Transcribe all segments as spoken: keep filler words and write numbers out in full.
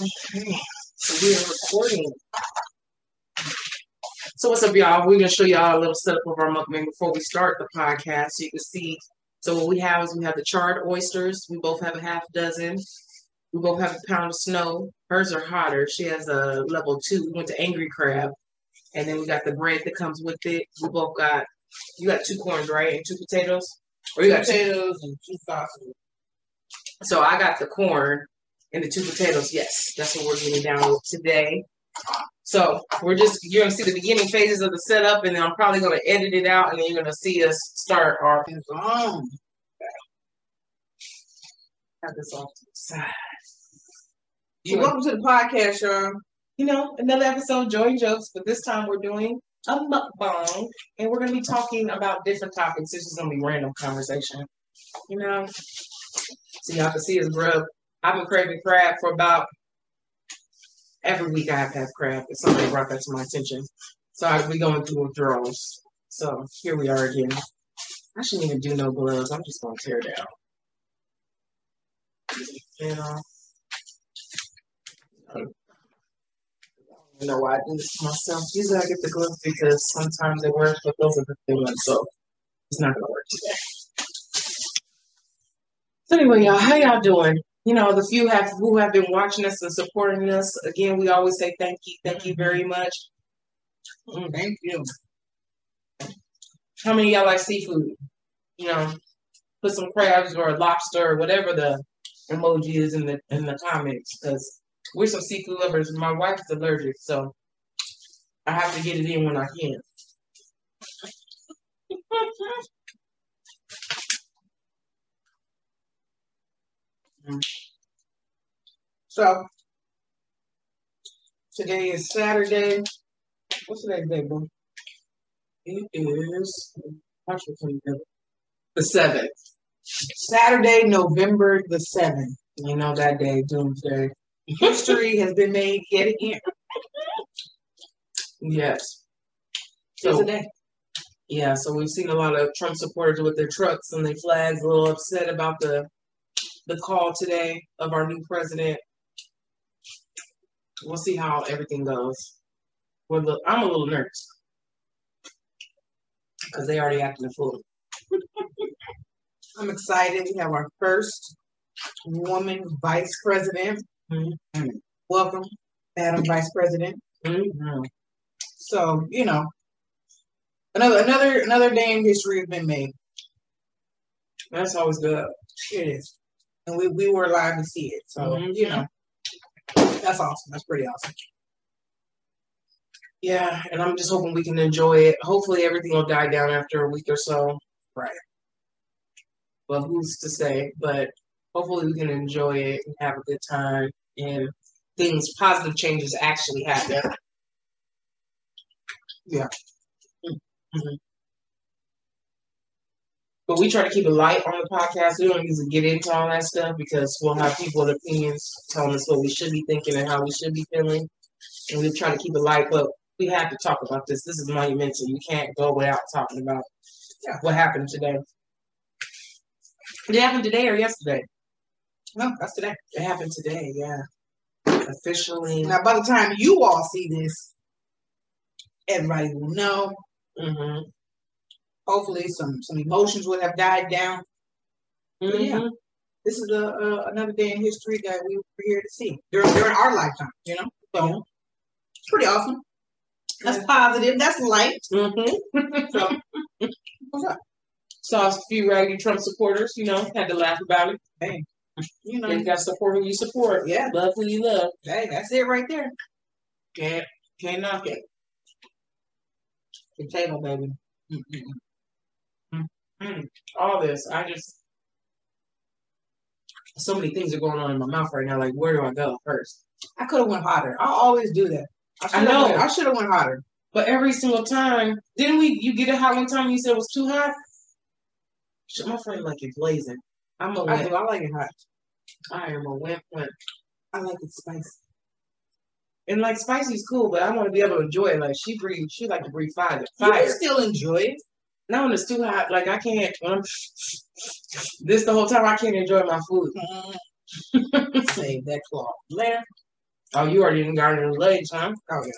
Okay, so we are recording. So what's up, y'all? We're gonna show y'all a little setup of our mukbang before we start the podcast. So you can see. So what we have is we have the charred oysters. We both have a half dozen. We both have a pound of snow. Hers are hotter. She has a level two. We went to Angry Crab, and then we got the bread that comes with it. We both got. You got two corns, right, and two potatoes. Or you got potatoes two- and two sausages. So I got the corn. And the two potatoes, yes. That's what we're getting down with today. So we're just, you're going to see the beginning phases of the setup, and then I'm probably going to edit it out, and then you're going to see us start our... Um, have this off to the side. So welcome to the podcast, y'all. You know, another episode, Join Jokes, but this time we're doing a mukbang, and we're going to be talking about different topics. This is going to be random conversation, you know? So y'all can see us grub. I've been craving crab for about every week. I have to have crab, if somebody brought that to my attention. So I we going through withdrawals. So here we are again. I shouldn't even do no gloves. I'm just gonna tear down. You know, I don't know why I do this to myself. Usually I get the gloves because sometimes they work, but those are the good ones. So it's not gonna work today. So anyway, y'all, how y'all doing? You know, the few have who have been watching us and supporting us. Again, we always say thank you, thank you very much. Mm, thank you. How many of y'all like seafood? You know, put some crabs or lobster or whatever the emoji is in the in the comments, because we're some seafood lovers. My wife's allergic, so I have to get it in when I can. So today is Saturday. What's today's day, bro? It is the seventh. Saturday, November the seventh. You know that day, Doomsday. History has been made yet again. Yes. So today. Yeah. So we've seen a lot of Trump supporters with their trucks and their flags. A little upset about the. The call today of our new president. We'll see how everything goes. We're look, I'm a little nervous because they already acting a fool. I'm excited. We have our first woman vice president. Mm-hmm. Welcome, Madam Vice President. Mm-hmm. So you know, another another another day in history has been made. That's always good. It is. And we, we were alive to see it. So, mm-hmm. you know, that's awesome. That's pretty awesome. Yeah, and I'm just hoping we can enjoy it. Hopefully everything will die down after a week or so. Right. Well, who's to say? But hopefully we can enjoy it and have a good time. And things, positive changes actually happen. Yeah. Mm-hmm. But we try to keep it light on the podcast. We don't usually get into all that stuff because we'll have people with opinions telling us what we should be thinking and how we should be feeling. And we try to keep it light, but we have to talk about this. This is monumental. You can't go without talking about what happened today. Did it happen today or yesterday? No, that's today. It happened today, yeah. Officially. Now, by the time you all see this, everybody will know. Mm-hmm. Hopefully, some, some emotions would have died down. Mm-hmm. But yeah, this is a, a another day in history that we were here to see during, during our lifetime, you know? So, mm-hmm. It's pretty awesome. That's positive. That's light. Mm-hmm. So, what's up? Saw a few raggedy Trump supporters, you know, had to laugh about it. Hey, you know, you got to support who you support. Yeah. Love who you love. Hey, that's it right there. Can't, can't knock it. Potato, baby. Mm-hmm. Mm, all this, I just, so many things are going on in my mouth right now. Like, where do I go first? I could have went hotter. I always do that. I, I know. Went, I should have went hotter. But every single time, didn't we, you get it hot one time and you said it was too hot? Shit, my friend like it blazing. I'm a I, do, I like it hot. I am a wimp wimp. I like it spicy. And like spicy is cool, but I want to be able to enjoy it. Like she breathes, she like to breathe fire. fire. You can still enjoy it. Now when it's too hot, like I can't, when I'm this the whole time, I can't enjoy my food. Mm-hmm. Save that claw. Later. Oh, you already even got in the legs, huh? Oh, yeah.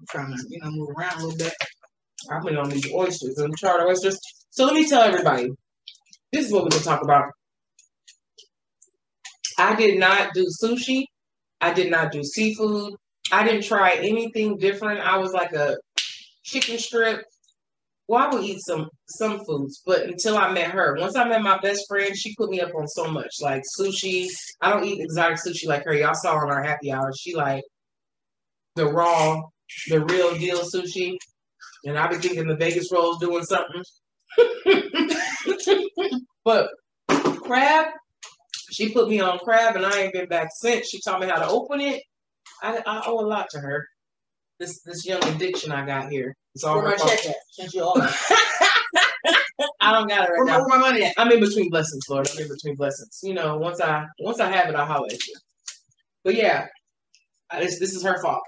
I'm trying to, you know, move around a little bit. I've been on these oysters. I'm tired of oysters. So let me tell everybody. This is what we're going to talk about. I did not do sushi. I did not do seafood. I didn't try anything different. I was like a chicken strip. Well, I would eat some some foods, but until I met her. Once I met my best friend, she put me up on so much, like sushi. I don't eat exotic sushi like her. Y'all saw on our happy hour. She like the raw, the real deal sushi. And I be thinking the Vegas roll's doing something. But crab, she put me on crab, and I ain't been back since. She taught me how to open it. I, I owe a lot to her. This this young addiction I got here. It's all my check at. You all. I don't got it right Where now. My money at? I'm in between blessings, Lord. I'm in between blessings. You know, once I once I have it, I'll holler at you. But yeah, I, this this is her fault.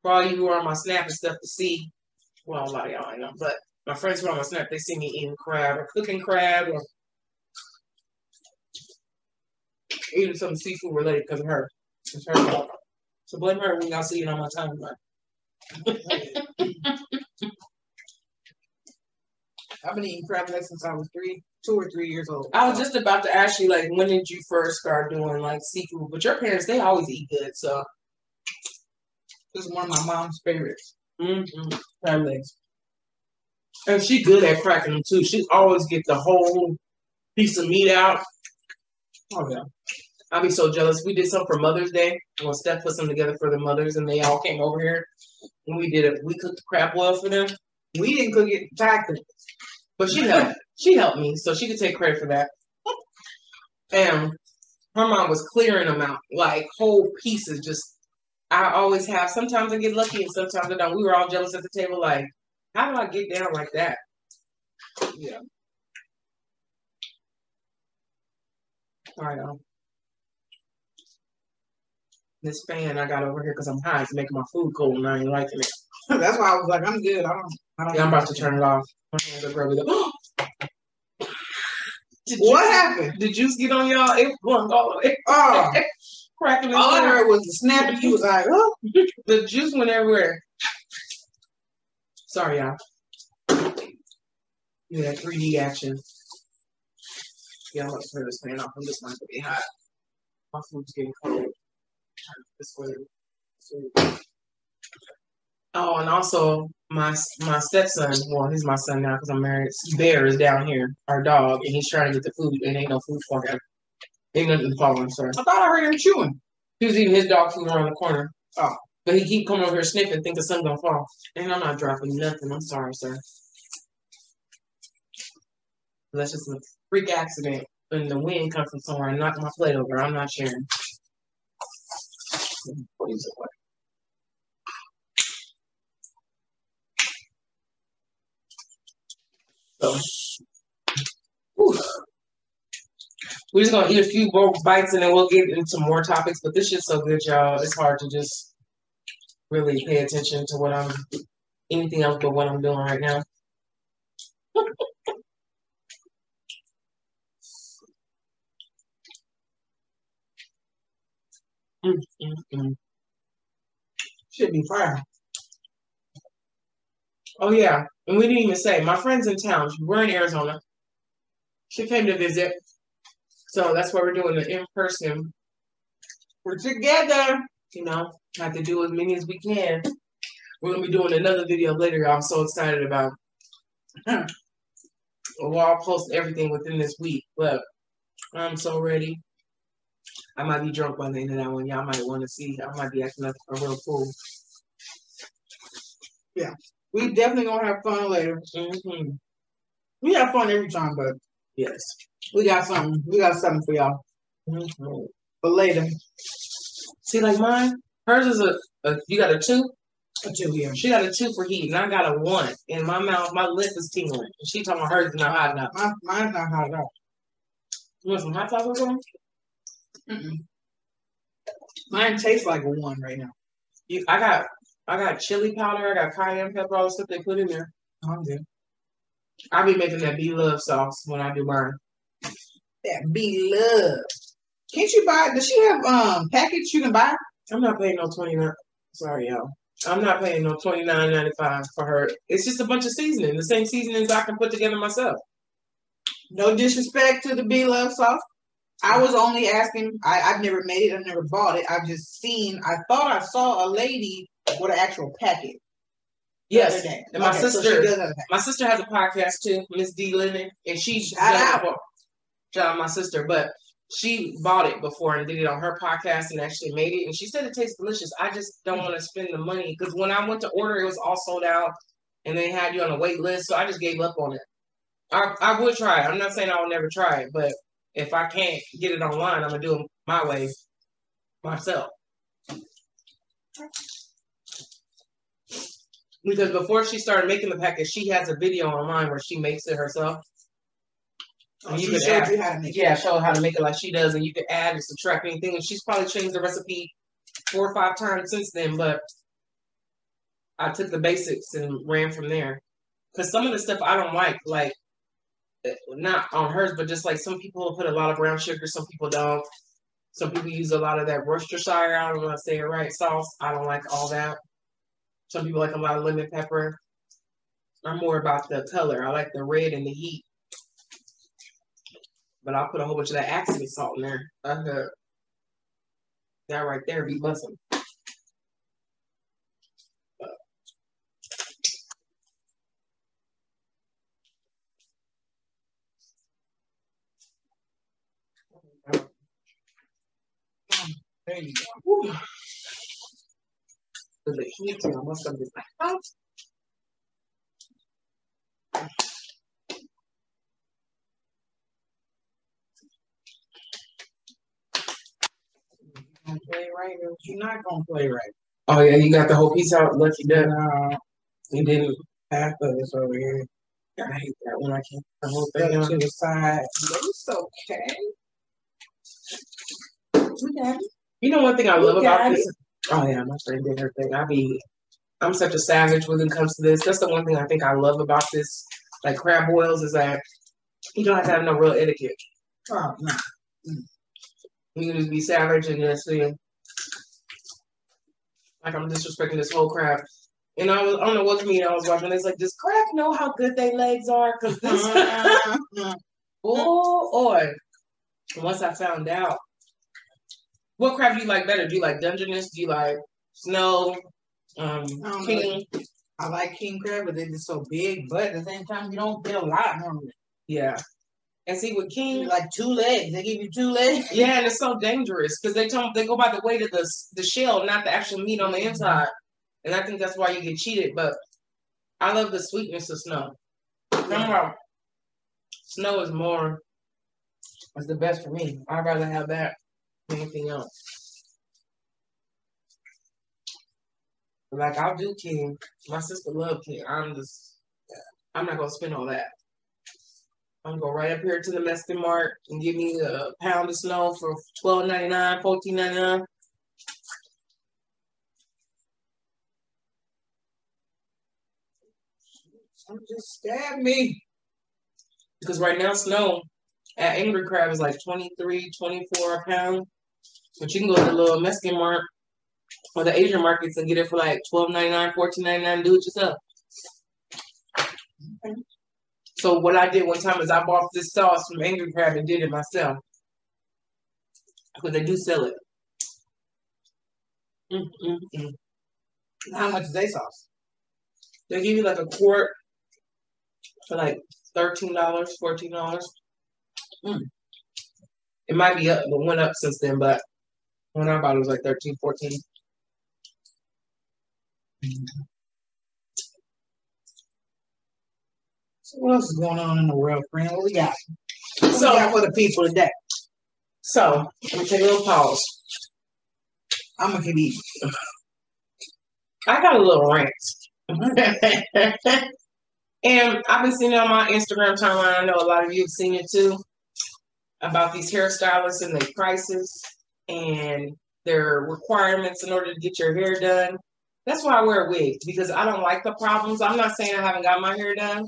For all you who are on my Snap and stuff to see, well, a lot of y'all I know, but my friends who are on my Snap, they see me eating crab or cooking crab or eating something seafood related because of her. It's her fault. So blame her when y'all see it on my timeline. I've been eating crab legs since I was three, two or three years old. I was just about to ask you, like, when did you first start doing like seafood? But your parents, they always eat good, so this is one of my mom's favorites. Mm-hmm. Crab legs, and she good at cracking them too. She always get the whole piece of meat out. Oh yeah. I'll be so jealous. We did something for Mother's Day. Well, Steph put some together for the mothers, and they all came over here. And we did it. We cooked the crab well for them. We didn't cook it exactly, but she helped. She helped me, so she could take credit for that. And her mom was clearing them out, like whole pieces. Just, I always have. Sometimes I get lucky, and sometimes I don't. We were all jealous at the table, like, how do I get down like that? Yeah. All right, y'all. This fan I got over here because I'm high. It's making my food cold and I ain't liking it. That's why I was like, I'm good. I don't. I don't yeah, I'm about to turn it off. My hands are probably like, what you, happened? Did you get on y'all? It was all the way. Oh, cracking. All I heard was the snapping. You was like, oh, the juice went everywhere. Sorry, y'all. Yeah, three D action. Y'all have to turn this fan off. I'm just not gonna be hot. My food's getting cold. This way. Oh, and also my my stepson. Well, he's my son now because I'm married. Bear is down here, our dog, and he's trying to get the food, and ain't no food for him. Ain't nothing for him, sir. I thought I heard him chewing. He was eating his dog food around the corner. Oh, but he keep coming over here sniffing, thinking something gonna fall. And I'm not dropping nothing. I'm sorry, sir. That's just a freak accident, and the wind comes from somewhere and knocked my plate over. I'm not sharing. So, whew. We're just gonna eat a few bites and then we'll get into more topics. But this shit's so good, y'all. It's hard to just really pay attention to what I'm anything else but what I'm doing right now. Mm, mm, mm. Should be fire. Oh yeah, and we didn't even say my friends in town. We're in Arizona. She came to visit, so that's why we're doing the in person. We're together, you know. Have to do as many as we can. We're gonna be doing another video later. I'm so excited about. Well, I'll post everything within this week, but I'm so ready. I might be drunk by the end of that one. Y'all might want to see. I might be acting like a real fool. Yeah. We definitely going to have fun later. Mm-hmm. We have fun every time, but yes. We got something. We got something for y'all. Mm-hmm. But later. See, like mine, hers is a, a, you got a two? A two, yeah. She got a two for heat, and I got a one. And my mouth, my lip is tingling. And she talking about hers is not hot enough. My, mine's not hot enough. You want some hot sauce or something? Mm-mm. Mine tastes like a one right now. You, I got, I got chili powder. I got cayenne pepper. All the stuff they put in there. Oh, yeah. I be making that B-Love sauce when I do mine. That B-Love. Can't you buy? Does she have um package you can buy? I'm not paying no twenty-nine. Sorry, y'all. I'm not paying no twenty-nine ninety-five for her. It's just a bunch of seasoning. The same seasonings I can put together myself. No disrespect to the B-Love sauce. I was only asking. I, I've never made it. I've never bought it. I've just seen. I thought I saw a lady with an actual packet. Yes, and okay, my sister. So my sister has a podcast too, Miss D. Lennon, and she shout out. Well, shout out my sister, but she bought it before and did it on her podcast and actually made it. And she said it tastes delicious. I just don't want to spend the money because when I went to order, it was all sold out, and they had you on a wait list. So I just gave up on it. I I would try it. I'm not saying I will never try it, but if I can't get it online, I'm going to do it my way, myself. Because before she started making the package, she has a video online where she makes it herself. Oh, and you she showed add, you how to make yeah, it. Yeah, show how to make it like she does. And you can add and subtract anything. And she's probably changed the recipe four or five times since then. But I took the basics and ran from there. Because some of the stuff I don't like, like, not on hers, but just like some people put a lot of brown sugar, some people don't. Some people use a lot of that Worcestershire, I don't want to say it right, sauce. I don't like all that. Some people like a lot of lemon pepper. I'm more about the color. I like the red and the heat. But I'll put a whole bunch of that accent salt in there. Uh-huh. That right there be bussin'. There you go. The heat and almost something like that. You're gonna play right or you're not gonna play right. Oh yeah, you got the whole piece out. Lucky that uh, you didn't half of this over here. I hate that when I can't the whole thing on to the side. But it's okay. We got it. You know one thing I love about this? Oh yeah, my friend did her thing. I be, I'm such a savage when it comes to this. That's the one thing I think I love about this, like crab boils, is that you don't have to have no real etiquette. Oh no, you can just be savage and just feel like I'm disrespecting this whole crab. And I was, I don't know what comedian I was watching. It's like, does crab know how good their legs are? Cause this, oh, or once I found out. What crab do you like better? Do you like Dungeness? Do you like Snow? Um, I king? Know. I like King Crab, but they're just so big. But at the same time, you don't get a lot normally. Yeah. And see, with King... You're like two legs. They give you two legs. Yeah, and it's so dangerous. Because they tell, they go by the weight of the, the shell, not the actual meat on the inside. And I think that's why you get cheated. But I love the sweetness of Snow. Remember, Snow is more... It's the best for me. I'd rather have that. Anything else? Like I'll do King. My sister loved King. I'm just, I'm not gonna spend all that. I'm gonna go right up here to the Mexican Mart and give me a pound of Snow for twelve ninety-nine, fourteen ninety-nine. Don't just stab me. Because right now, Snow at Angry Crab is like twenty-three, twenty-four a pound. But you can go to the little Mexican Mart or the Asian markets and get it for like twelve ninety-nine, fourteen ninety-nine. Do it yourself. Okay. So what I did one time is I bought this sauce from Angry Crab and did it myself because they do sell it. Mm, mm, mm. How much is their sauce? They give you like a quart for like thirteen dollars, fourteen dollars. Mm. It might be up, but went up since then. But when I bought it, was like thirteen, fourteen. So what else is going on in the world, friend? What we got? What so we got for the people today. So let me take a little pause. I'm gonna keep eating. I got a little rant, and I've been seeing it on my Instagram timeline. I know a lot of you have seen it too. About these hairstylists and their prices and their requirements in order to get your hair done. That's why I wear wigs, because I don't like the problems. I'm not saying I haven't got my hair done,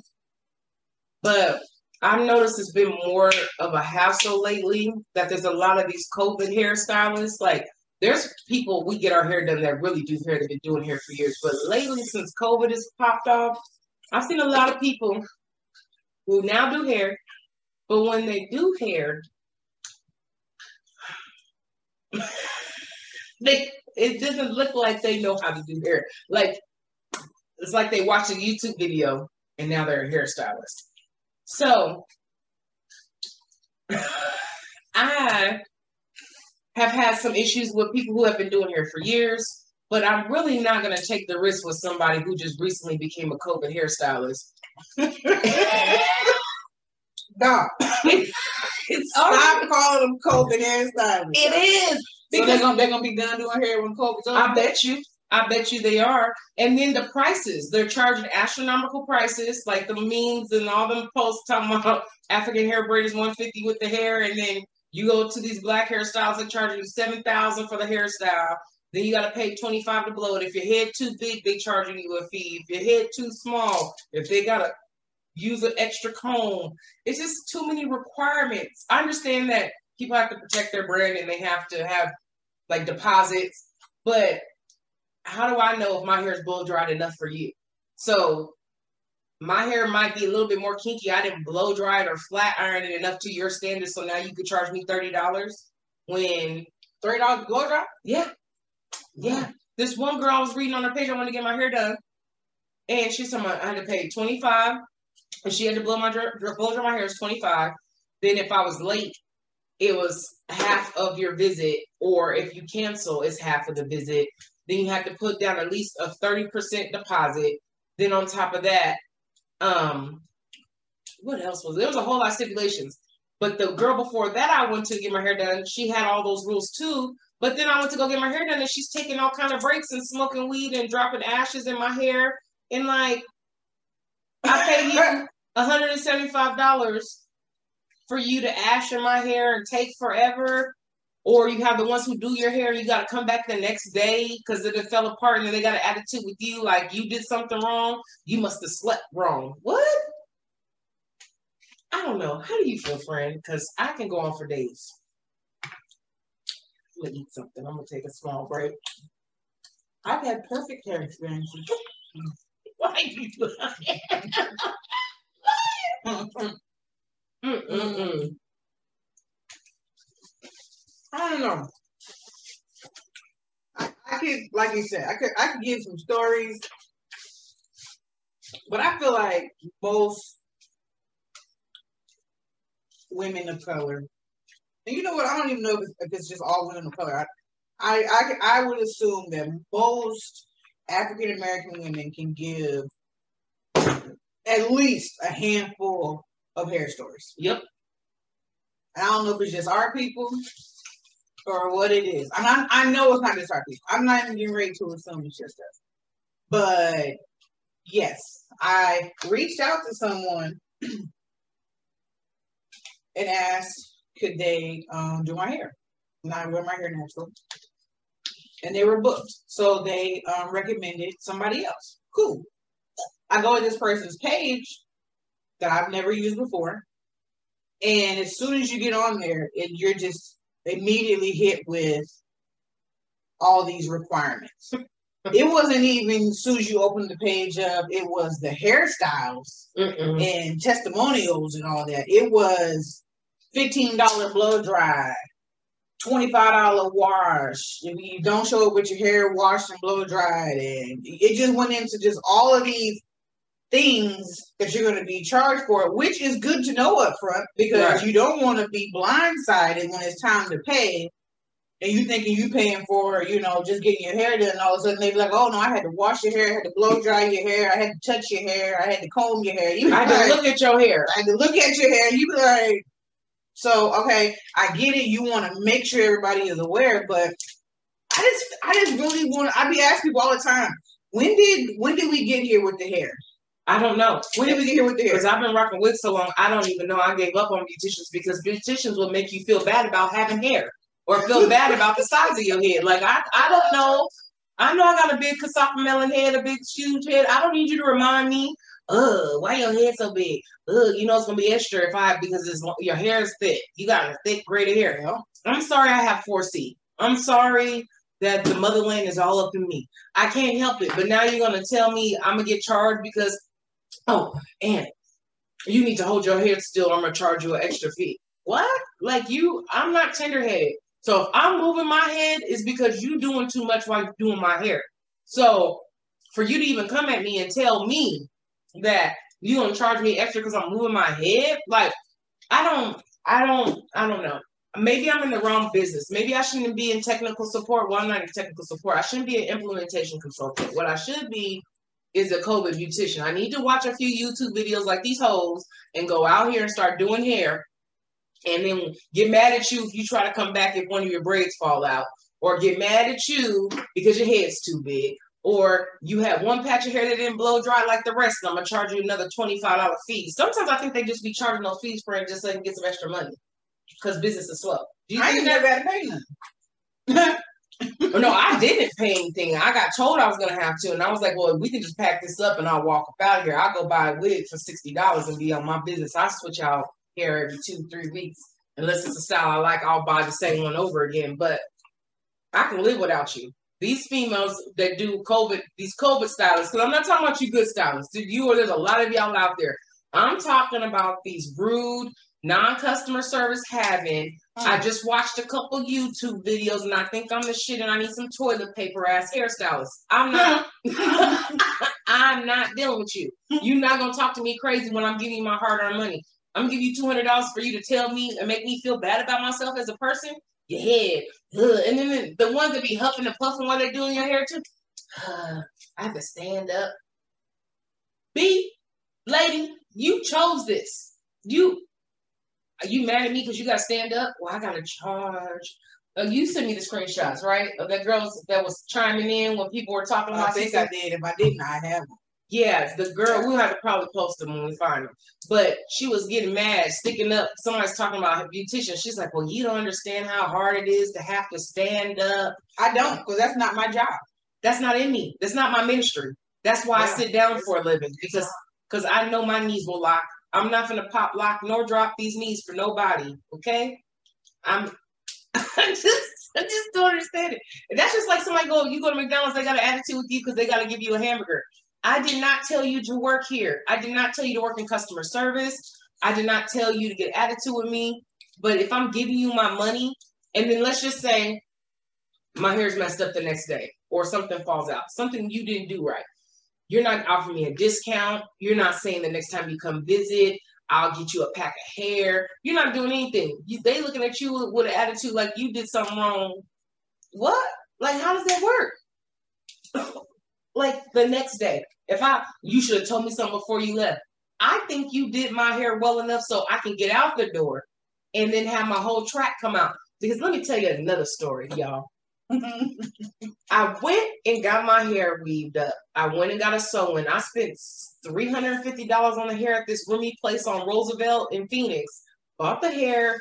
but I've noticed it's been more of a hassle lately that there's a lot of these COVID hairstylists. Like There's people, we get our hair done that really do hair, they've been doing hair for years. But lately, since COVID has popped off, I've seen a lot of people who now do hair, but when they do hair, they it doesn't look like they know how to do hair. Like, it's like they watch a YouTube video and now they're a hairstylist. So, I have had some issues with people who have been doing hair for years, but I'm really not going to take the risk with somebody who just recently became a COVID hairstylist. No. It's Stop okay. calling them COVID hairstylists. It is. Because so they're going they're gonna to be done doing hair when COVID's over. I bet you. I bet you they are. And then the prices. They're charging astronomical prices, like the memes and all them posts talking about African hair braid is one hundred fifty dollars with the hair, and then you go to these black hairstyles that charge you seven thousand dollars for the hairstyle. Then you got to pay twenty-five dollars to blow it. If your head too big, they charging you a fee. If your head too small, if they got to use an extra comb. It's just too many requirements. I understand that people have to protect their brand and they have to have like deposits, but how do I know if my hair is blow dried enough for you? So my hair might be a little bit more kinky. I didn't blow dry it or flat iron it enough to your standards. So now you could charge me thirty dollars when... thirty dollars blow dry? Yeah. Yeah. Mm-hmm. This one girl I was reading on her page, I want to get my hair done. And she's talking about I had to pay twenty-five dollars. And she had to blow my blow dry my hair is twenty-five dollars. Then if I was late, it was half of your visit. Or if you cancel, it's half of the visit. Then you have to put down at least a thirty percent deposit. Then on top of that, Um, what else was there? There was a whole lot of stipulations, but the girl before that I went to get my hair done, she had all those rules too. But then I went to go get my hair done, and she's taking all kind of breaks and smoking weed and dropping ashes in my hair. And like, I paid you one hundred seventy-five dollars for you to ash in my hair and take forever. Or you have the ones who do your hair, you got to come back the next day because it fell apart, and then they got an attitude with you like you did something wrong. You must have slept wrong. What? I don't know. How do you feel, friend? Because I can go on for days. I'm going to eat something. I'm going to take a small break. I've had perfect hair experiences. Why are you doing that? Mm-mm-mm. I don't know. I, I could, like you said, I could, I could give some stories, but I feel like most women of color, and you know what? I don't even know if it's, if it's just all women of color. I, I, I, I would assume that most African American women can give at least a handful of hair stories. Yep. I don't know if it's just our people or what it is. I mean, I know it's not just our people. I'm not even getting ready to assume it's just us. But yes, I reached out to someone and asked, could they um, do my hair? And I wear my hair natural. And they were booked. So they um, recommended somebody else. Cool. I go to this person's page that I've never used before. And as soon as you get on there, it, you're just immediately hit with all these requirements. It wasn't even as soon as you open the page up, it was the hairstyles Mm-mm. and testimonials and all that. It was fifteen dollars blow dry, twenty-five dollars wash. If you don't show up with your hair washed and blow dried, and it just went into just all of these things that you're going to be charged for, which is good to know up front because right. you don't want to be blindsided when it's time to pay and you thinking you paying for, you know, just getting your hair done, and all of a sudden they be like, oh no, I had to wash your hair, I had to blow dry your hair, I had to touch your hair, I had to comb your hair. You I had to look at your hair. I had to look at your hair. You be like, so, okay, I get it. You want to make sure everybody is aware, but I just, I just really want to, I be asking people all the time, when did, when did we get here with the hair? I don't know. When did we get here with the hair? Because I've been rocking wigs so long, I don't even know. I gave up on beauticians because beauticians will make you feel bad about having hair or feel bad about the size of your head. Like, I, I don't know. I know I got a big cassava melon head, a big huge head. I don't need you to remind me, ugh, why your head so big? Ugh, you know it's going to be extra if I, because it's, your hair is thick. You got a thick, braided hair. You know? I'm sorry I have four C. I'm sorry that the motherland is all up in me. I can't help it. But now you're going to tell me I'm going to get charged because, oh, and you need to hold your head still. I'm going to charge you an extra fee. What? Like you, I'm not tender-headed. So if I'm moving my head, it's because you're doing too much while you're doing my hair. So for you to even come at me and tell me that you're going to charge me extra because I'm moving my head, like, I don't, I don't, I don't know. Maybe I'm in the wrong business. Maybe I shouldn't be in technical support. Well, I'm not in technical support. I shouldn't be an implementation consultant. What I should be is a COVID beautician. I need to watch a few YouTube videos like these hoes and go out here and start doing hair and then get mad at you if you try to come back if one of your braids fall out, or get mad at you because your head's too big, or you have one patch of hair that didn't blow dry like the rest and I'm going to charge you another twenty-five dollars fee. Sometimes I think they just be charging those fees for it just so they can get some extra money. Because business is slow. Do you I think ain't that? Never had to pay nothing. No, I didn't pay anything. I got told I was going to have to. And I was like, well, we can just pack this up and I'll walk up out of here. I'll go buy a wig for sixty dollars and be on my business. I switch out hair every two, three weeks. Unless it's a style I like, I'll buy the same one over again. But I can live without you. These females that do COVID, these COVID stylists, because I'm not talking about you good stylists. You or there's a lot of y'all out there. I'm talking about these rude, non-customer service having. Mm. I just watched a couple YouTube videos and I think I'm the shit and I need some toilet paper ass hairstylists. I'm not I'm not dealing with you. You're not gonna talk to me crazy when I'm giving you my hard-earned money. I'm gonna give you two hundred dollars for you to tell me and make me feel bad about myself as a person. Your head. Ugh. And then the ones that be huffing and puffing while they're doing your hair too. Uh, I have to stand up. B, lady, you chose this. You Are you mad at me because you got to stand up? Well, I got to charge. Uh, you sent me the screenshots, right? Of that girls that was chiming in when people were talking about. I think I did. If I didn't, I have them. Yeah, the girl, we'll have to probably post them when we find them. But she was getting mad, sticking up. Somebody's talking about her beautician. She's like, well, you don't understand how hard it is to have to stand up. I don't, because that's not my job. That's not in me. That's not my ministry. That's why yeah. I sit down for a living, because because I know my knees will lock. I'm not going to pop, lock, nor drop these knees for nobody, okay? I'm I just, I just don't understand it. And that's just like somebody go, you go to McDonald's, they got an attitude with you because they got to give you a hamburger. I did not tell you to work here. I did not tell you to work in customer service. I did not tell you to get attitude with me. But if I'm giving you my money, and then let's just say my hair's messed up the next day or something falls out, something you didn't do right. You're not offering me a discount. You're not saying the next time you come visit, I'll get you a pack of hair. You're not doing anything. You, they looking at you with, with an attitude like you did something wrong. What? Like, how does that work? Like the next day, if I, you should have told me something before you left. I think you did my hair well enough so I can get out the door and then have my whole track come out. Because let me tell you another story, y'all. I went and got my hair weaved up. I went and got a sew-in. I spent three hundred fifty dollars on the hair at this roomy place on Roosevelt in Phoenix. Bought the hair,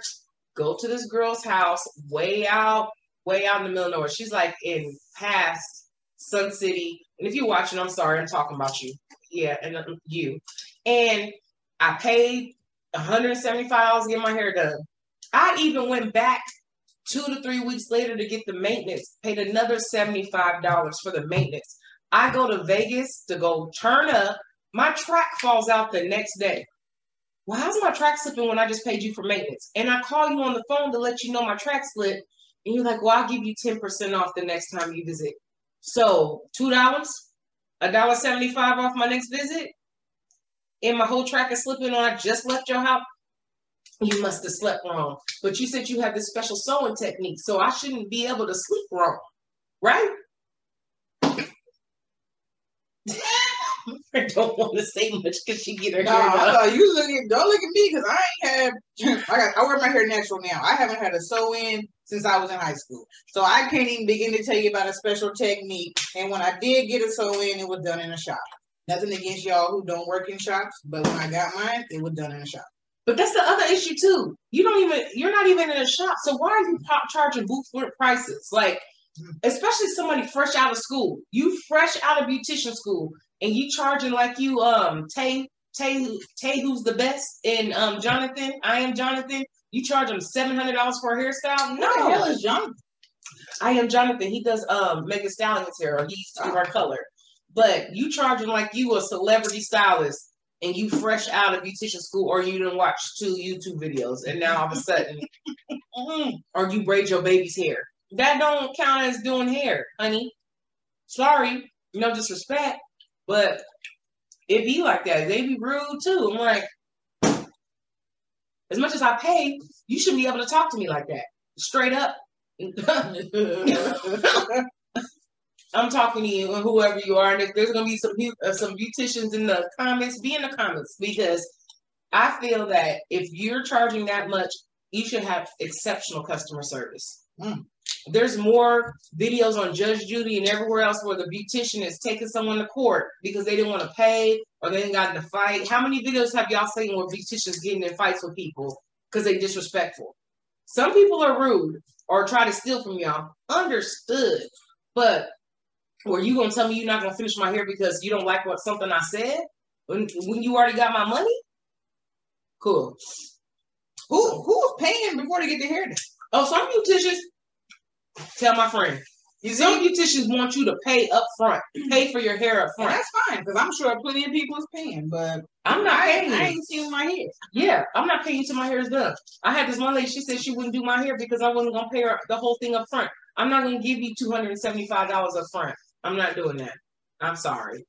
go to this girl's house, way out, way out in the middle of nowhere. She's like in past Sun City. And if you're watching, I'm sorry, I'm talking about you. Yeah, and uh, you. And I paid one hundred seventy-five dollars to get my hair done. I even went back two to three weeks later to get the maintenance, paid another seventy-five dollars for the maintenance. I go to Vegas to go turn up. My track falls out the next day. Well, how's my track slipping when I just paid you for maintenance? And I call you on the phone to let you know my track slipped. And you're like, well, I'll give you ten percent off the next time you visit. So two dollars, one dollar and seventy-five cents off my next visit. And my whole track is slipping and I just left your house. You must have slept wrong. But you said you have this special sewing technique, so I shouldn't be able to sleep wrong, right? I don't want to say much because she get her no, hair done. No, you looking, don't look at me because I ain't have, I, got, I wear my hair natural now. I haven't had a sew-in since I was in high school. So I can't even begin to tell you about a special technique. And when I did get a sew-in, it was done in a shop. Nothing against y'all who don't work in shops, but when I got mine, it was done in a shop. But that's the other issue too. You don't even, you're not even in a shop. So why are you pop charging booth prices? Like, especially somebody fresh out of school. You fresh out of beautician school and you charging like you, um, Tay, Tay, Tay, who's the best in um, Jonathan, I Am Jonathan. You charge them seven hundred dollars for a hairstyle? No. What the hell is Jonathan? I Am Jonathan, he does um Megan Stallion's hair, or he used to do her color. But you charging like you a celebrity stylist and you fresh out of beautician school, or you didn't watch two YouTube videos and now all of a sudden or you braid your baby's hair. That don't count as doing hair, honey. Sorry, no disrespect, but it be like that. They be rude too. I'm like, as much as I pay, you shouldn't be able to talk to me like that. Straight up. I'm talking to you and whoever you are. And if there's going to be some uh, some beauticians in the comments, be in the comments. Because I feel that if you're charging that much, you should have exceptional customer service. Mm. There's more videos on Judge Judy and everywhere else where the beautician is taking someone to court because they didn't want to pay or they didn't got in a fight. How many videos have y'all seen where beauticians getting in fights with people because they disrespectful? Some people are rude or try to steal from y'all. Understood. But were you going to tell me you're not going to finish my hair because you don't like what something I said when, when you already got my money? Cool. Who Who's paying before they get their hair done? Oh, some beauticians... Tell my friend. You see, some beauticians want you to pay up front. Pay for your hair up front. And that's fine, because I'm sure plenty of people is paying, but I'm not I, paying. I ain't seen my hair. Yeah, I'm not paying until my hair is done. I had this one lady, she said she wouldn't do my hair because I wasn't going to pay her the whole thing up front. I'm not going to give you two hundred seventy-five dollars up front. I'm not doing that. I'm sorry.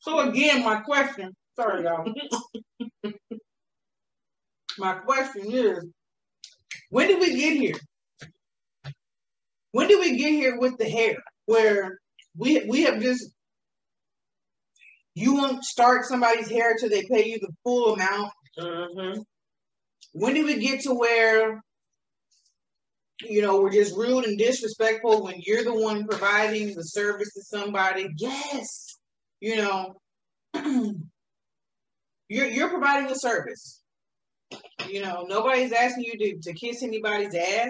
So again, my question, sorry y'all. My question is, when did we get here? When did we get here with the hair where we we have just, you won't start somebody's hair till they pay you the full amount? Mm-hmm. When did we get to where, you know, we're just rude and disrespectful when you're the one providing the service to somebody? Yes. You know, you're, you're providing a service. You know, nobody's asking you to, to kiss anybody's ass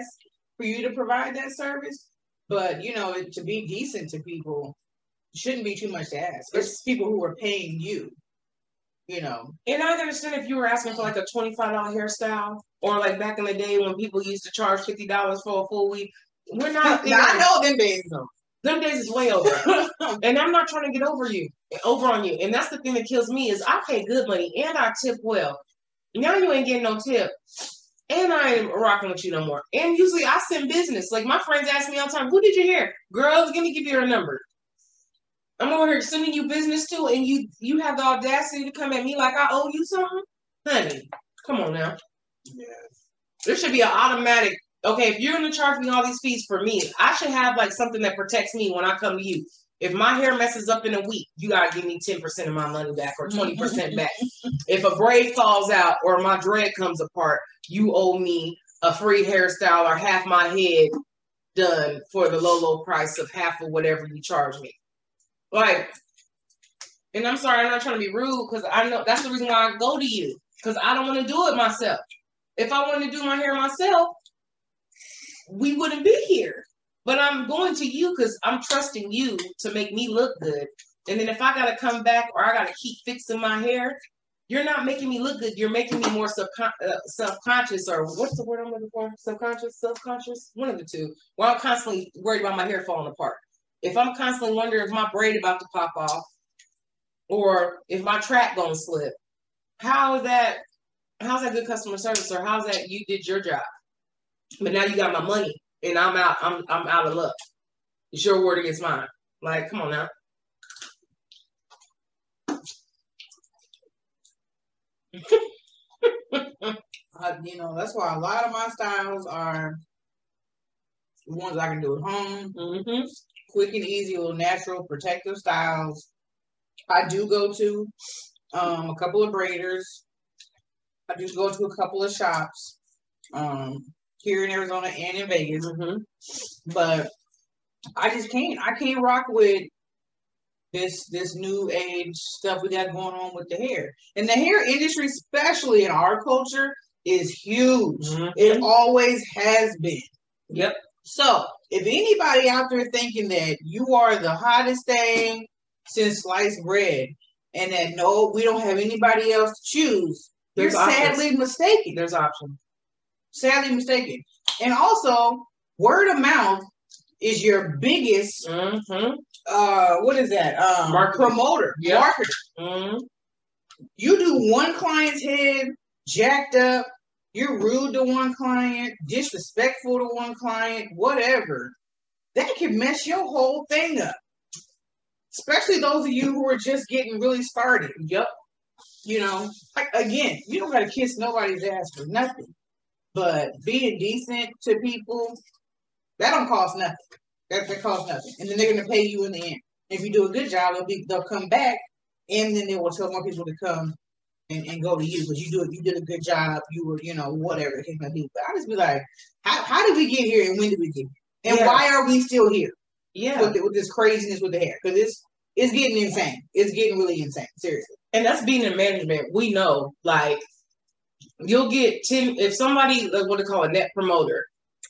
for you to provide that service, but you know, to be decent to people shouldn't be too much to ask. It's people who are paying you, you know. And I understand if you were asking for like a twenty-five dollar hairstyle, or like back in the day when people used to charge fifty dollars for a full week. We're not, now I know them days though. Them days is way over. And I'm not trying to get over you, over on you. And that's the thing that kills me is I pay good money and I tip well. Now you ain't getting no tip. And I ain't rocking with you no more. And usually I send business. Like my friends ask me all the time, who did your hair? Girl, let me give you her number. I'm over here sending you business too, and you you have the audacity to come at me like I owe you something? Honey, come on now. Yes. There should be an automatic, okay, if you're going to charge me all these fees for me, I should have like something that protects me when I come to you. If my hair messes up in a week, you got to give me ten percent of my money back or twenty percent back. If a braid falls out or my dread comes apart, you owe me a free hairstyle or half my head done for the low, low price of half of whatever you charge me. Like, and I'm sorry, I'm not trying to be rude because I know that's the reason why I go to you, because I don't want to do it myself. If I wanted to do my hair myself, we wouldn't be here. But I'm going to you because I'm trusting you to make me look good. And then if I got to come back or I got to keep fixing my hair, you're not making me look good. You're making me more subcon- uh, self-conscious, or what's the word I'm looking for? Subconscious, self-conscious? One of the two. Where I'm constantly worried about my hair falling apart. If I'm constantly wondering if my braid about to pop off or if my track going to slip, how is that, how's that good customer service, or how's that you did your job? But now you got my money. And I'm out, I'm I'm out of luck. It's your word against mine. Like, come on now. I, you know, that's why a lot of my styles are the ones I can do at home. Mm-hmm. Quick and easy, little natural, protective styles. I do go to um, a couple of braiders. I do go to a couple of shops. Um... Here in Arizona and in Vegas. Mm-hmm. But I just can't. I can't rock with this this new age stuff we got going on with the hair. And the hair industry, especially in our culture, is huge. Mm-hmm. It always has been. Yep. So if anybody out there thinking that you are the hottest thing since sliced bread and that no, we don't have anybody else to choose, There's you're options. sadly mistaken. There's options. Sadly mistaken. And also, word of mouth is your biggest, mm-hmm. uh, what is that? Um, marketing. Promoter, yep. Marketer. Mm-hmm. You do one client's head jacked up, you're rude to one client, disrespectful to one client, whatever. That can mess your whole thing up. Especially those of you who are just getting really started. Yep. You know, like, again, you don't gotta kiss nobody's ass for nothing. But being decent to people, that don't cost nothing. That, that costs nothing. And then they're gonna pay you in the end. If you do a good job, they'll be, they'll come back, and then they will tell more people to come and, and go to you because you do you did a good job. You were, you know, whatever it might be. But I just be like, how how did we get here and when did we get here? And yeah. why are we still here? Yeah, with, the, with this craziness with the hair, because it's it's getting insane. It's getting really insane, seriously. And that's being in management. We know, like, you'll get ten if somebody, like, what they call a net promoter.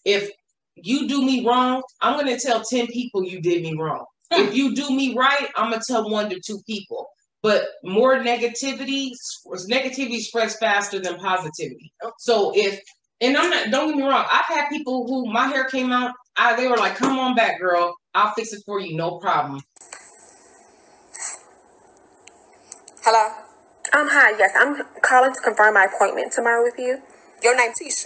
If you do me wrong, I'm gonna tell ten people you did me wrong. If you do me right, I'm gonna tell one to two people. But more negativity, negativity spreads faster than positivity. So if, and I'm not, don't get me wrong, I've had people who my hair came out, I, they were like, come on back, girl. I'll fix it for you. No problem. Hello? Um, hi. Yes, I'm calling to confirm my appointment tomorrow with you. Your name, Tisha?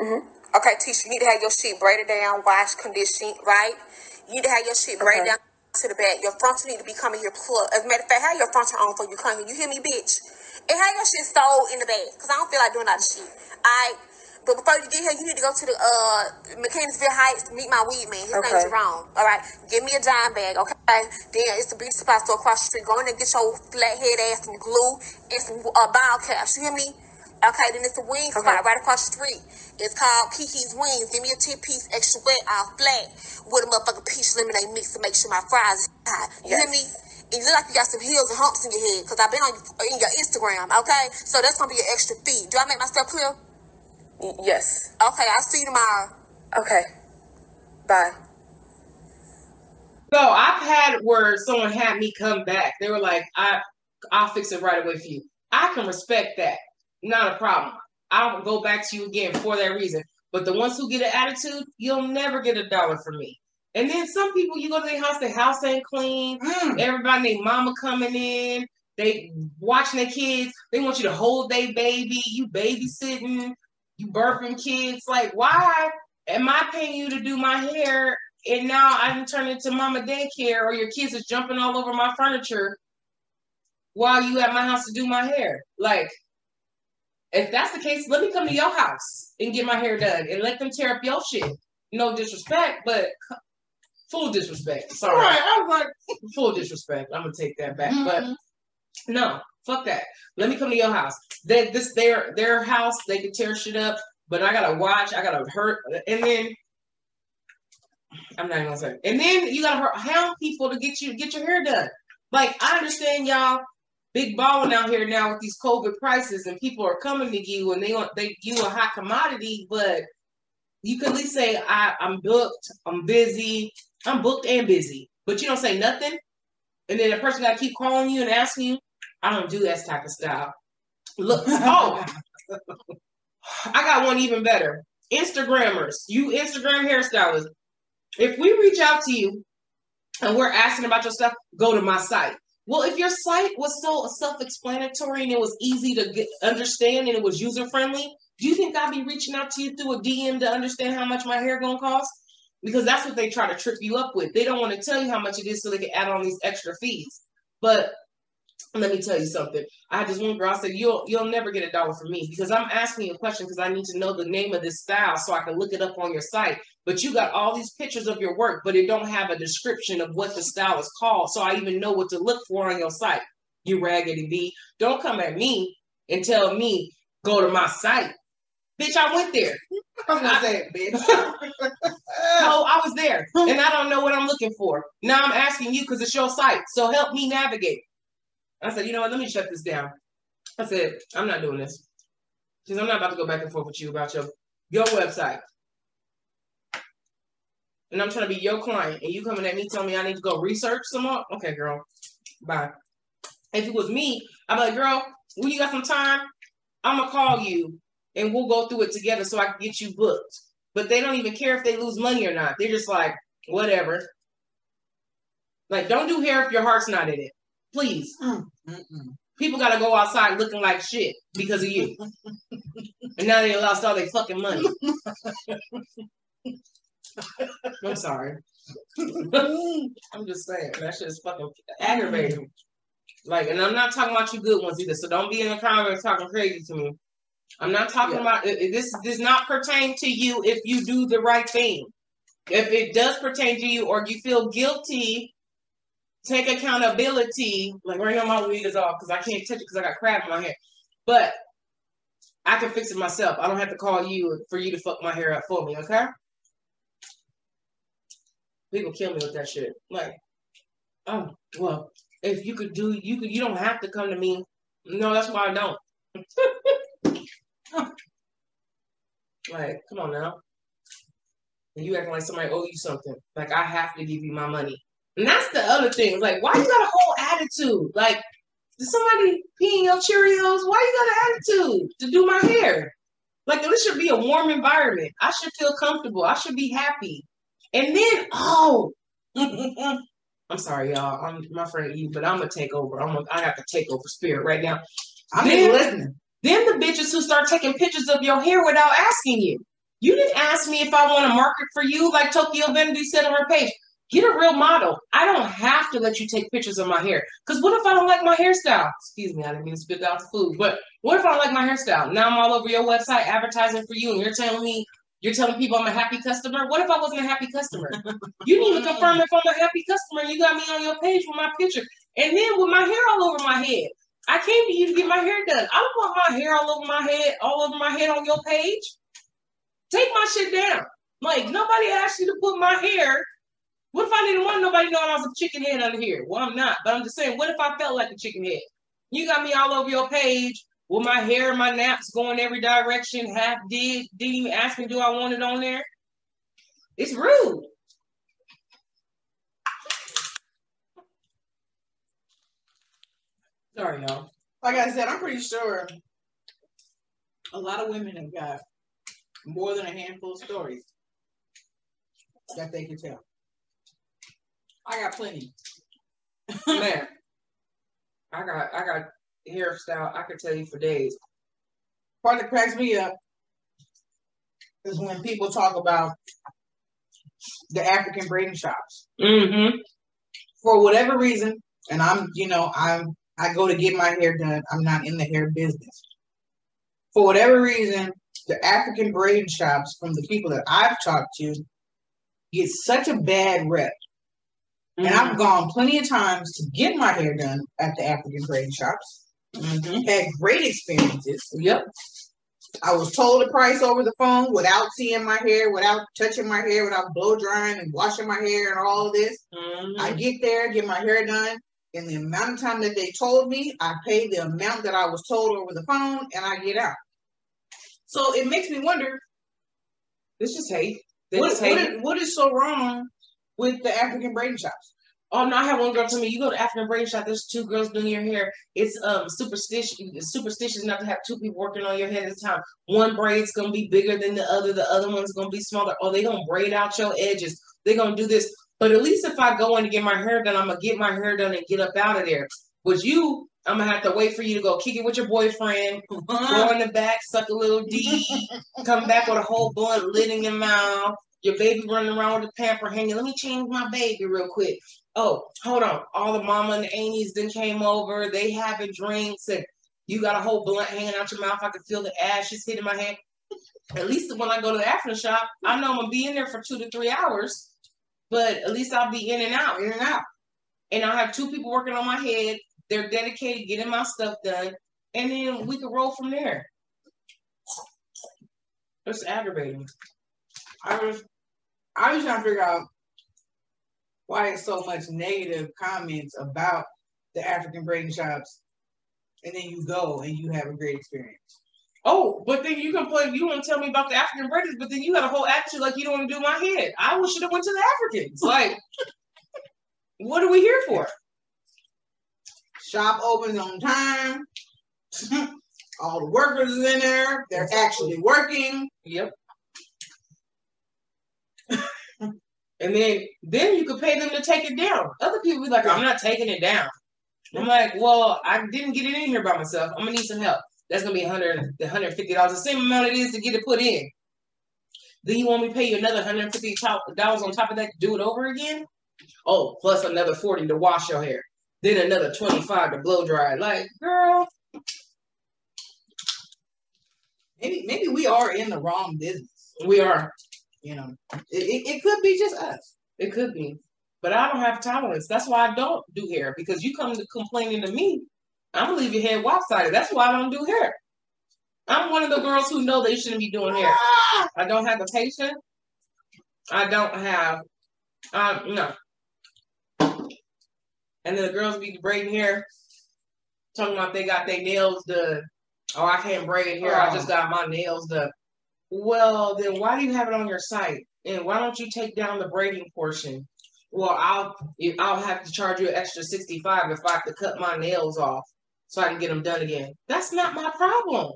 Mm-hmm. Okay, Tisha, you need to have your shit braided down, wash, conditioned, right? You need to have your shit braided okay. down. To the back, your frontal need to be coming here plugged. As a matter of fact, have your frontal on before you come here. You hear me, bitch? And have your shit sold in the back, cause I don't feel like doing all this shit. Alright, but before you get here, you need to go to the uh McKenzieville Heights to meet my weed man. His okay. name's Jerome. All right, give me a dime bag, okay? Then it's the beauty supply store across the street. Go in and get your flathead ass some glue and some uh, ball caps. You hear me? Okay, then it's the wing okay. spot right across the street. It's called Kiki's Wings. Give me a ten-piece extra wet, all flat, with a motherfucking peach lemonade mix to make sure my fries is hot. You yes. hear me? And you look like you got some heels and humps in your head, because I've been on in your Instagram, okay? So that's going to be an extra fee. Do I make myself clear? Yes. Okay, I'll see you tomorrow. Okay. Bye. So I've had where someone had me come back. They were like, I, I'll fix it right away for you. I can respect that. Not a problem. I'll go back to you again for that reason. But the ones who get an attitude, you'll never get a dollar from me. And then some people, you go to their house, their house ain't clean. Mm. Everybody, their mama coming in. They watching their kids. They want you to hold their baby. You babysitting. You birthing kids. Like, why am I paying you to do my hair? And now I can turn into mama daycare, or your kids is jumping all over my furniture while you at my house to do my hair. Like, if that's the case, let me come to your house and get my hair done and let them tear up your shit. No disrespect, but full disrespect. Sorry. Right, I was like, full disrespect. I'm going to take that back. Mm-hmm. But no, fuck that. Let me come to your house. They, this their, their house, they can tear shit up, but I got to watch. I got to hurt. And then, I'm not even going to say it. And then you got to hound people to get you get your hair done. Like, I understand y'all. Big balling out here now with these COVID prices, and people are coming to you, and they want they you a hot commodity. But you can at least say, I, I'm booked, I'm busy, I'm booked and busy. But you don't say nothing, and then the person got to keep calling you and asking you. I don't do that type of style. Look, oh, I got one even better. Instagrammers, you Instagram hairstylists. If we reach out to you and we're asking about your stuff, go to my site. Well, if your site was so self-explanatory and it was easy to get, understand, and it was user-friendly, do you think I'd be reaching out to you through a D M to understand how much my hair gonna cost? Because that's what they try to trip you up with. They don't want to tell you how much it is so they can add on these extra fees. But let me tell you something. I had this one girl, I said, you'll, you'll never get a dollar from me because I'm asking you a question because I need to know the name of this style so I can look it up on your site. But you got all these pictures of your work, but it don't have a description of what the style is called, so I even know what to look for on your site. You raggedy bee. Don't come at me and tell me, go to my site. Bitch, I went there. I'm going to say it, bitch. No, I was there, and I don't know what I'm looking for. Now I'm asking you because it's your site, so help me navigate. I said, you know what, let me shut this down. I said, I'm not doing this. She said, I'm not about to go back and forth with you about your, your website. And I'm trying to be your client, and you coming at me telling me I need to go research some more? Okay, girl, bye. If it was me, I'd be like, girl, when you got some time, I'm going to call you, and we'll go through it together so I can get you booked. but they don't even care if they lose money or not. They're just like, whatever. Like, don't do hair if your heart's not in it. Please. Mm-mm. People got to go outside looking like shit because of you. And now they lost all their fucking money. I'm sorry. I'm just saying. That shit's fucking aggravating. Like, and I'm not talking about you good ones either. So don't be in the comments talking crazy to me. I'm not talking yeah. about, this does not pertain to you if you do the right thing. If it does pertain to you or you feel guilty, take accountability. Like right now my wig is off because I can't touch it because I got crab in my hair. But I can fix it myself. I don't have to call you for you to fuck my hair up for me, okay? People kill me with that shit. Like, oh, well, if you could do, you could, you don't have to come to me. No, that's why I don't. Like, come on now. And you acting like somebody owe you something. Like, I have to give you my money. And that's the other thing. Like, why you got a whole attitude? Like, did somebody pee in your Cheerios? Why you got an attitude to do my hair? Like, this should be a warm environment. I should feel comfortable. I should be happy. And then, oh. I'm sorry, y'all. I'm my friend you, but I'm going to take over. I'm gonna, I have to take over spirit right now. I'm then, listening. Then the bitches who start taking pictures of your hair without asking you. You didn't ask me if I want to market for you, like Tokyo Vanity said on her page. Get a real model. I don't have to let you take pictures of my hair. Because what if I don't like my hairstyle? Excuse me, I didn't mean to spit out the food. But what if I don't like my hairstyle? Now I'm all over your website advertising for you, and you're telling me, you're telling people I'm a happy customer? What if I wasn't a happy customer? You didn't even confirm if I'm a happy customer. You got me on your page with my picture. And then with my hair all over my head. I came to you to get my hair done. I don't want my hair all over my head, all over my head on your page. Take my shit down. Like, nobody asked you to put my hair. What if I didn't want nobody knowing I was a chicken head under here? Well, I'm not, but I'm just saying, what if I felt like a chicken head? You got me all over your page with my hair and my naps going every direction, half did, didn't even ask me, do I want it on there? It's rude. Sorry, y'all. Like I said, I'm pretty sure a lot of women have got more than a handful of stories that they can tell. I got plenty. Man, I got I got hairstyle I could tell you for days. Part that cracks me up is when people talk about the African braiding shops. Mm-hmm. For whatever reason, and I'm, you know, I'm. I go to get my hair done. I'm not in the hair business. For whatever reason, the African braid shops, from the people that I've talked to, get such a bad rep. Mm-hmm. And I've gone plenty of times to get my hair done at the African braid shops. Mm-hmm. Had great experiences. Yep. I was told the price over the phone without seeing my hair, without touching my hair, without blow drying and washing my hair and all of this. Mm-hmm. I get there, get my hair done. And the amount of time that they told me, I paid the amount that I was told over the phone, and I get out. So it makes me wonder. This is hate. What, hate. What, is, what is so wrong with the African braiding shops? Oh, no, I had one girl tell me, you go to African braiding shop, there's two girls doing your hair. It's um superstitious, superstitious not to have two people working on your head at a time. One braid's going to be bigger than the other. The other one's going to be smaller. Oh, they're going to braid out your edges. They're going to do this. But at least if I go in to get my hair done, I'm going to get my hair done and get up out of there. But you, I'm going to have to wait for you to go kick it with your boyfriend, go in the back, suck a little D, come back with a whole blunt lit in your mouth, your baby running around with a pamper hanging. Let me change my baby real quick. Oh, hold on. All the mama and the aunties then came over. They having drinks, and you got a whole blunt hanging out your mouth. I can feel the ashes hitting my hand. At least when I go to the African shop, I know I'm going to be in there for two to three hours. But at least I'll be in and out, in and out. And I'll have two people working on my head. They're dedicated, getting my stuff done. And then we can roll from there. It's aggravating. I was, I was trying to figure out why it's so much negative comments about the African braiding shops. And then you go and you have a great experience. Oh, but then you complain, you want to tell me about the African braiders, but then you had a whole attitude like you don't want to do my head. I wish it went to the Africans. Like, what are we here for? Shop opens on time. All the workers is in there. They're actually working. Yep. And then then you could pay them to take it down. Other people be like, I'm not taking it down. I'm like, well, I didn't get it in here by myself. I'm going to need some help. That's going to be one hundred dollars, one hundred fifty dollars, the same amount it is to get it put in. Then you want me to pay you another one hundred fifty dollars on top of that to do it over again? Oh, plus another forty dollars to wash your hair. Then another twenty-five dollars to blow dry. Like, girl, maybe maybe we are in the wrong business. We are. You know, it, it could be just us. It could be. But I don't have tolerance. That's why I don't do hair. Because you come to complaining to me, I'm going to leave your head lopsided. That's why I don't do hair. I'm one of the girls who know they shouldn't be doing hair. I don't have the patience. I don't have, um, no. And then the girls be braiding hair, talking about they got their nails done. Oh, I can't braid hair. Oh. I just got my nails done. Well, then why do you have it on your site? And why don't you take down the braiding portion? Well, I'll I'll have to charge you an extra sixty-five if I have to cut my nails off so I can get them done again. That's not my problem.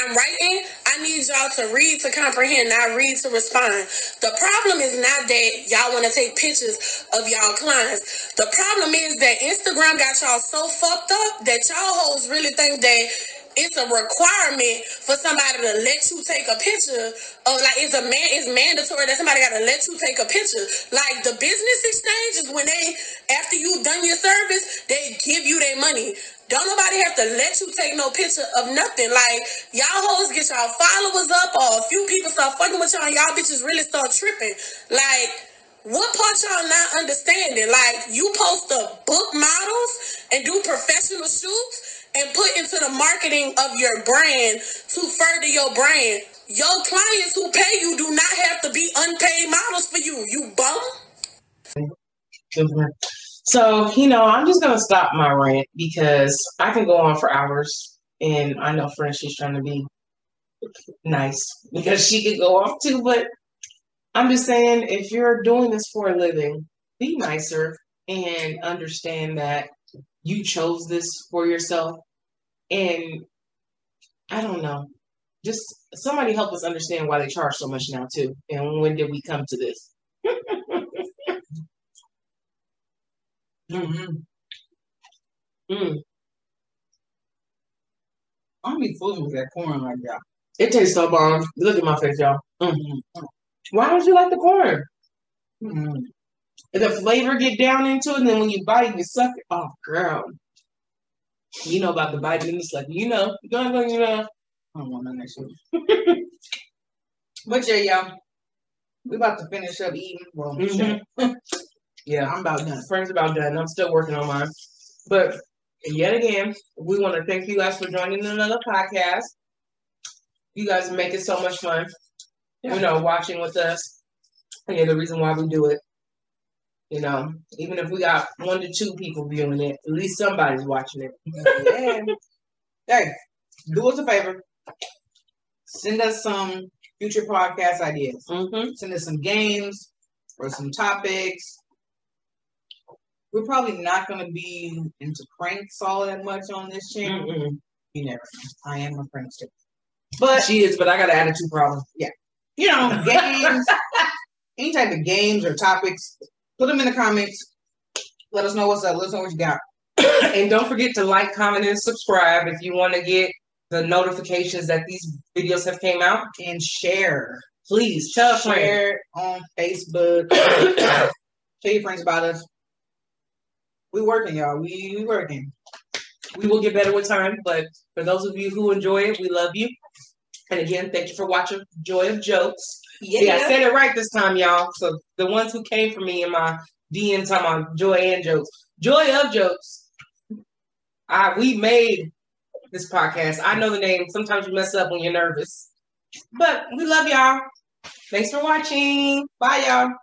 I'm writing, I need y'all to read to comprehend, not read to respond. The problem is not that y'all want to take pictures of y'all clients. The problem is that Instagram got y'all so fucked up that y'all hoes really think that it's a requirement for somebody to let you take a picture of, like, it's a man, it's mandatory that somebody got to let you take a picture. Like, the business exchange is when they, after you've done your service, they give you their money. Don't nobody have to let you take no picture of nothing. Like, y'all hoes get y'all followers up, or a few people start fucking with y'all, and y'all bitches really start tripping. Like, what part y'all not understanding? Like, you post up book models and do professional shoots and put into the marketing of your brand to further your brand. Your clients who pay you do not have to be unpaid models for you. You bum. So, you know, I'm just going to stop my rant because I can go on for hours. And I know Frenchie's trying to be nice because she could go off too. But I'm just saying, if you're doing this for a living, be nicer and understand that you chose this for yourself. And I don't know, just somebody help us understand why they charge so much now too. And when did we come to this? mm-hmm. mm. I'm be fooling with that corn like that. It tastes so bomb. Look at my face, y'all. Mm-hmm. Why don't you like the corn? Mm-hmm. The flavor get down into it, and then when you bite it, you suck it. Oh, girl. You know about the biting and the sucking. You know. You know, you know. I don't want that next one. But yeah, y'all. We about to finish up eating. Well, mm-hmm. Yeah, I'm about done. Friends about done. I'm still working on mine. But yet again, we want to thank you guys for joining another podcast. You guys make it so much fun, yeah. You know, watching with us. And you're the reason why we do it. You know, even if we got one to two people viewing it, at least somebody's watching it. Yeah. Hey, do us a favor. Send us some future podcast ideas. Mm-hmm. Send us some games or some topics. We're probably not going to be into pranks all that much on this channel. Mm-hmm. You never know. I am a prankster. But she is, but I got an attitude problem. Yeah. You know, games, any type of games or topics. Put them in the comments. Let us know what's up. Let us know what you got. And don't forget to like, comment, and subscribe if you want to get the notifications that these videos have came out. And share. Please tell share friends. On Facebook. Tell your friends about us. We working, y'all. We, we working. We will get better with time, but for those of you who enjoy it, we love you. And again, thank you for watching Joy of Jokes. Yeah. See, I said it right this time, y'all. So the ones who came for me in my D Ms talking about Joy and Jokes. Joy of Jokes. I we made this podcast. I know the name. Sometimes you mess up when you're nervous. But we love y'all. Thanks for watching. Bye, y'all.